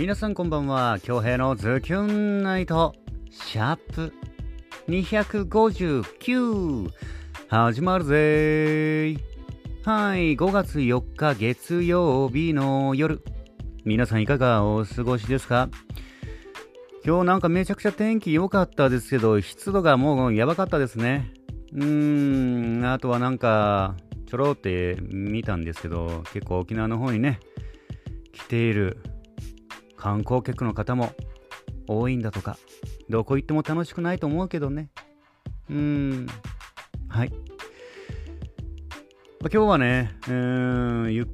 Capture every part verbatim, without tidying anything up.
皆さんこんばんは。恭平のズキュンナイトシャープにひゃくごじゅうきゅう始まるぜー。はい、ごがつよっか月曜日の夜、皆さんいかがお過ごしですか？今日なんかめちゃくちゃ天気良かったですけど、湿度がもうやばかったですね。うーんあとはなんかちょろって見たんですけど、結構沖縄の方にね来ている観光客の方も多いんだとか、どこ行っても楽しくないと思うけどね。うーんはい、まあ、今日はね、えー、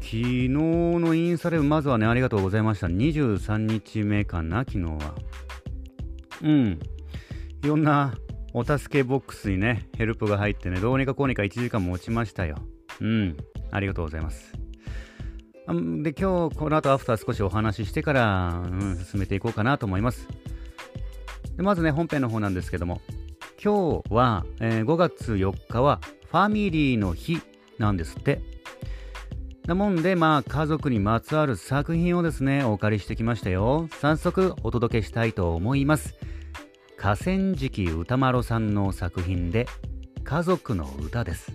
昨日のインスタでまずはねありがとうございました。にじゅうさんにちめかな、昨日はうんいろんなお助けボックスにねヘルプが入ってね、どうにかこうにかいちじかん持ちましたよ。うんありがとうございます。で、今日この後アフター少しお話ししてから、うん、進めていこうかなと思います。で、まずね本編の方なんですけども、今日は、えー、ごがつよっかはファミリーの日なんですって。なもんでまあ家族にまつわる作品をですねお借りしてきましたよ。早速お届けしたいと思います。河川敷歌麿さんの作品で家族の歌です。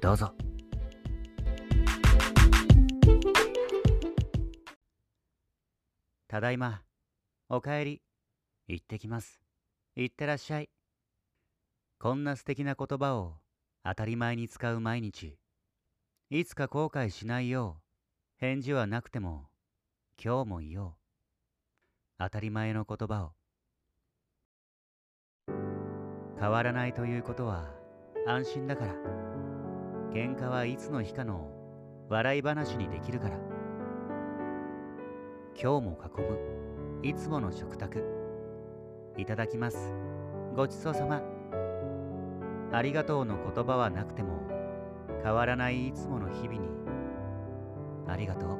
どうぞ。ただいま、おかえり、行ってきます、行ってらっしゃい。こんな素敵な言葉を当たり前に使う毎日。いつか後悔しないよう、返事はなくても、今日もいよう。当たり前の言葉を。変わらないということは安心だから。喧嘩はいつの日かの笑い話にできるから。今日も囲むいつもの食卓。いただきます。ごちそうさま。ありがとうの言葉はなくても変わらないいつもの日々にありがとう。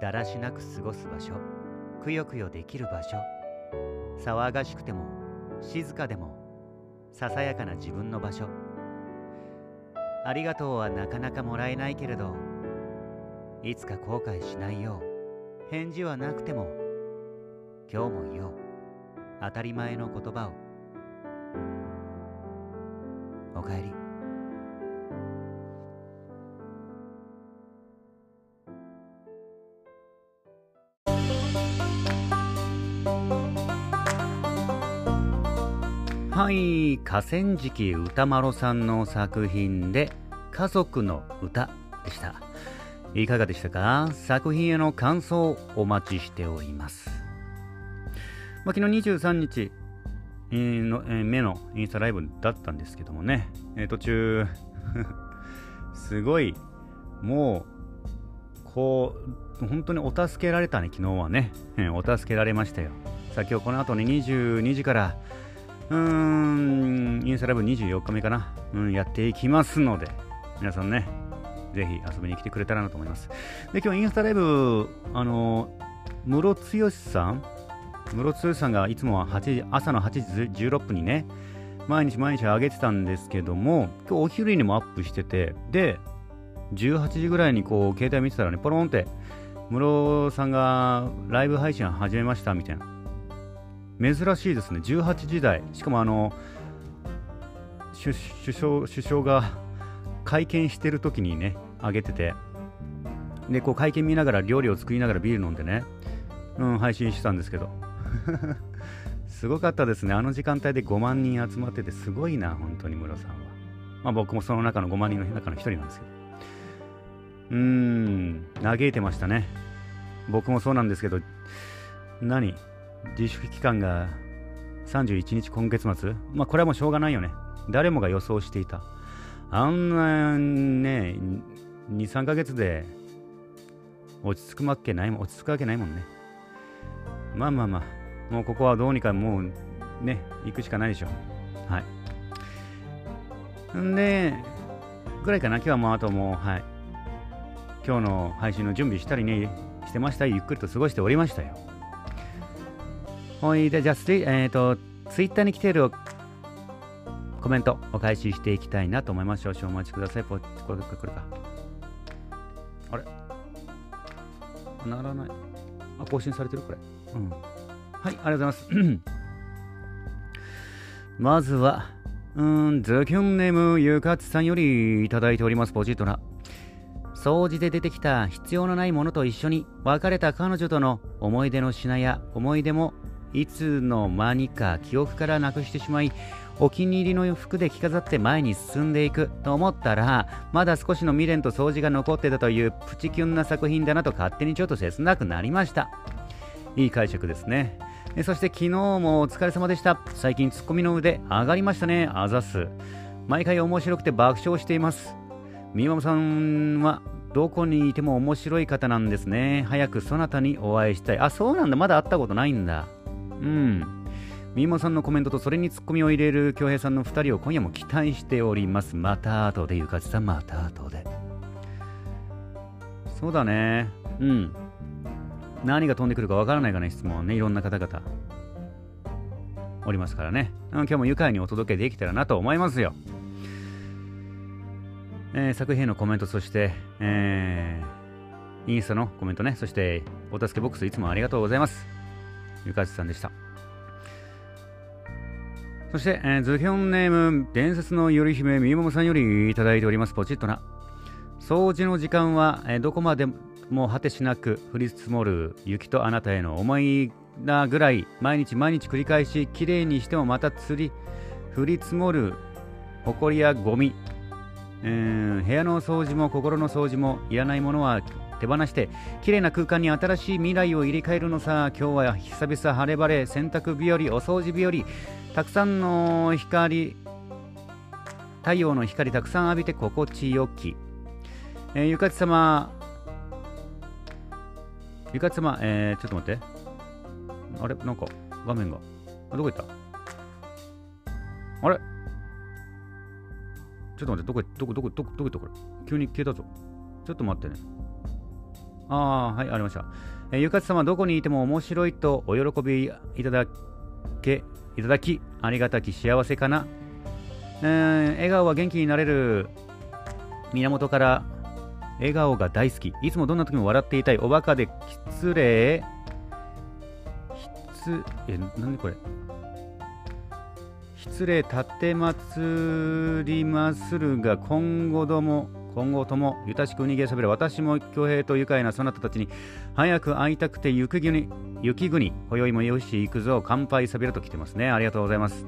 だらしなく過ごす場所、くよくよできる場所、騒がしくても静かでもささやかな自分の場所。ありがとうはなかなかもらえないけれど、いつか後悔しないよう、返事はなくても、今日もいよう、当たり前の言葉を。おかえり。はい、河川敷歌麿さんの作品で家族の歌でした。いかがでしたか？作品への感想をお待ちしております。まあ、昨日にじゅうさんにちの、えー、目のインスタライブだったんですけどもね、えー、途中すごいもうこう本当にお助けられたね。昨日はね、えー、お助けられましたよ。さあ今日この後ねにじゅうにじからうーんインスタライブにじゅうよっかめかな、うん、やっていきますので、皆さんねぜひ遊びに来てくれたらなと思います。で、今日インスタライブあのムロツヨシさんムロツヨシさんがいつもははちじ朝のはちじじゅうろっぷんにね毎日毎日上げてたんですけども、今日お昼にもアップしてて、でじゅうはちじぐらいにこう携帯見てたらねポロンってムロさんがライブ配信始めましたみたいな。珍しいですね。じゅうはちじ台、しかもあの首相、首相が会見してる時にね上げてて、でこう会見見ながら料理を作りながらビール飲んでね、うん、配信してたんですけどすごかったですね。あの時間帯でごまんにん集まっててすごいな本当にムロさんは。まあ僕もその中のごまんにんの中の一人なんですけど、うーん嘆いてましたね。僕もそうなんですけど、何自粛期間がさんじゅういちにち今月末、まあこれはもうしょうがないよね。誰もが予想していた。あんなねにさんかげつで落ち着くわけないもん落ち着くわけないもんね。まあまあまあもうここはどうにかもうね行くしかないでしょ。はいんでぐらいかな。今日はもうあともうはい今日の配信の準備したりねしてましたよ。ゆっくりと過ごしておりましたよ。はい、でじゃあツイ、えーと、ツイッターに来ているコメントお返ししていきたいなと思います。少々お待ちください。これかこれかくならない。あ、更新されてるこれ。うん。はい、ありがとうございます。まずは、うーん、ズキュンネームゆかつさんよりいただいております。ポジットな。掃除で出てきた必要のないものと一緒に別れた彼女との思い出の品や思い出もいつの間にか記憶からなくしてしまい、お気に入りの服で着飾って前に進んでいくと思ったら、まだ少しの未練と掃除が残ってたというプチキュンな作品だなと勝手にちょっと切なくなりました。いい解釈ですね。えそして昨日もお疲れ様でした。最近ツッコミの腕上がりましたね。あざす。毎回面白くて爆笑しています。みまもさんはどこにいても面白い方なんですね。早くそなたにお会いしたい。あ、そうなんだ。まだ会ったことないんだ。うん。みもさんのコメントとそれにツッコミを入れる恭平さんのふたりを今夜も期待しております。また後でゆかちさん、また後で。そうだね。うん、何が飛んでくるかわからないかね。質問ね、いろんな方々おりますからね。今日も愉快にお届けできたらなと思いますよ。えー、作品へのコメント、そして、えー、インスタのコメントね、そしてお助けボックスいつもありがとうございます。ゆかちさんでした。そして、えー、ズヒョンネーム伝説の頼姫みももさんよりいただいております。ポチッとな。掃除の時間は、えー、どこまでも果てしなく降り積もる雪とあなたへの思いだぐらい、毎日毎日繰り返し、きれいにしてもまた釣り降り積もる埃やゴミ、えー、部屋の掃除も心の掃除もいらないものは手放して、綺麗な空間に新しい未来を入れ替えるのさ。今日は久々晴れ晴れ、洗濯日和、お掃除日和、たくさんの光、太陽の光たくさん浴びて心地よき、えー、ゆかち様ゆかち様、えー、ちょっと待って、あれ、なんか画面が、あ、どこ行った、あれ、ちょっと待って、どこどこどこどこどこどこ、急に消えたぞ。ちょっと待ってね。ああ、はい、ありました。えー、ゆかち様、どこにいても面白いとお喜びいただけ、いただき、ありがたき幸せかな。えー、笑顔は元気になれる源から、笑顔が大好き。いつもどんな時も笑っていたい。おバカで失礼。失、え、なんでこれ。失礼たてまつりまするが、今後ども、今後ともゆたしくうにげしゃべる。私も恭平と愉快なそなたたちに早く会いたくて雪国、雪国、今宵もよし行くぞ、乾杯さびらと来てますね。ありがとうございます。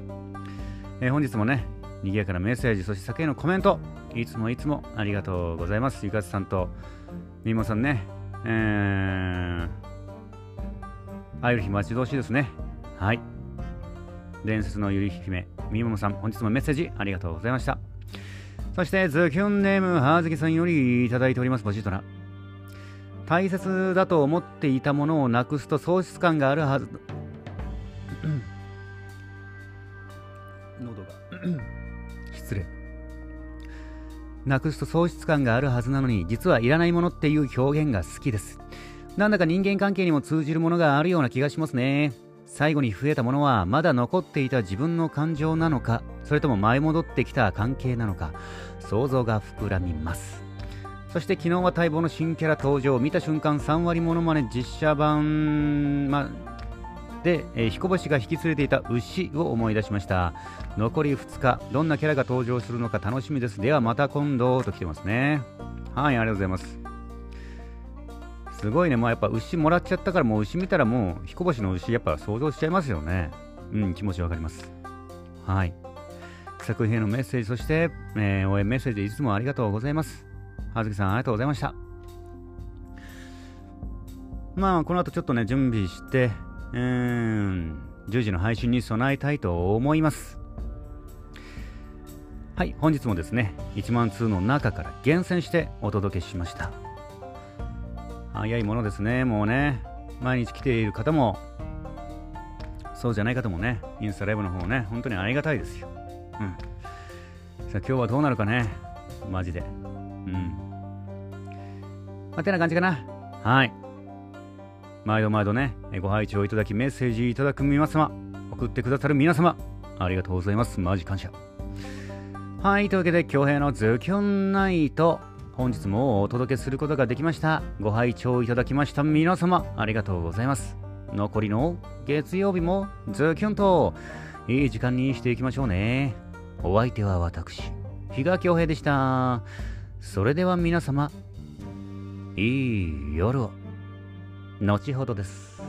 えー、本日もね、賑やかなメッセージ、そして酒へのコメント、いつもいつもありがとうございます。ゆかちさんとみもさんね、えー、会える日待ち遠しいですね。はい。伝説のゆり姫、みももさん、本日もメッセージありがとうございました。そしてズキュンネームはずきさんよりいただいております。ポジトラ。大切だと思っていたものをなくすと喪失感があるはず。喉が失礼。なくすと喪失感があるはずなのに、実はいらないものっていう表現が好きです。なんだか人間関係にも通じるものがあるような気がしますね。最後に増えたものはまだ残っていた自分の感情なのか、それとも舞い戻ってきた関係なのか、想像が膨らみます。そして昨日は待望の新キャラ登場。見た瞬間さん割モノマネ実写版、ま、で、えー、彦星が引き連れていた牛を思い出しました。残りふつか、どんなキャラが登場するのか楽しみです。ではまた今度と来てますね。はい、ありがとうございます。すごいね。まあやっぱ牛もらっちゃったから、もう牛見たらもう彦星の牛やっぱ想像しちゃいますよね。うん、気持ちわかります。はい、作品へのメッセージ、そして、えー、応援メッセージいつもありがとうございます。葉月さんありがとうございました。まあこの後ちょっとね準備して、うーん、じゅうじの配信に備えたいと思います。はい、本日もですねいちまん通の中から厳選してお届けしました。早いものですね。もうね、毎日来ている方もそうじゃない方もね、インスタライブの方ね、本当にありがたいですよ。うん、さあ今日はどうなるかね、マジで。うん、まあてな感じかな。はい、毎度毎度ねご拝聴いただき、メッセージいただく皆様、送ってくださる皆様、ありがとうございます。マジ感謝。はい、というわけで恭平のズキュンナイト、本日もお届けすることができました。ご拝聴いただきました皆様、ありがとうございます。残りの月曜日もズキュンといい時間にしていきましょうね。お相手は私、比嘉恭平でした。それでは皆様、いい夜を。後ほどです。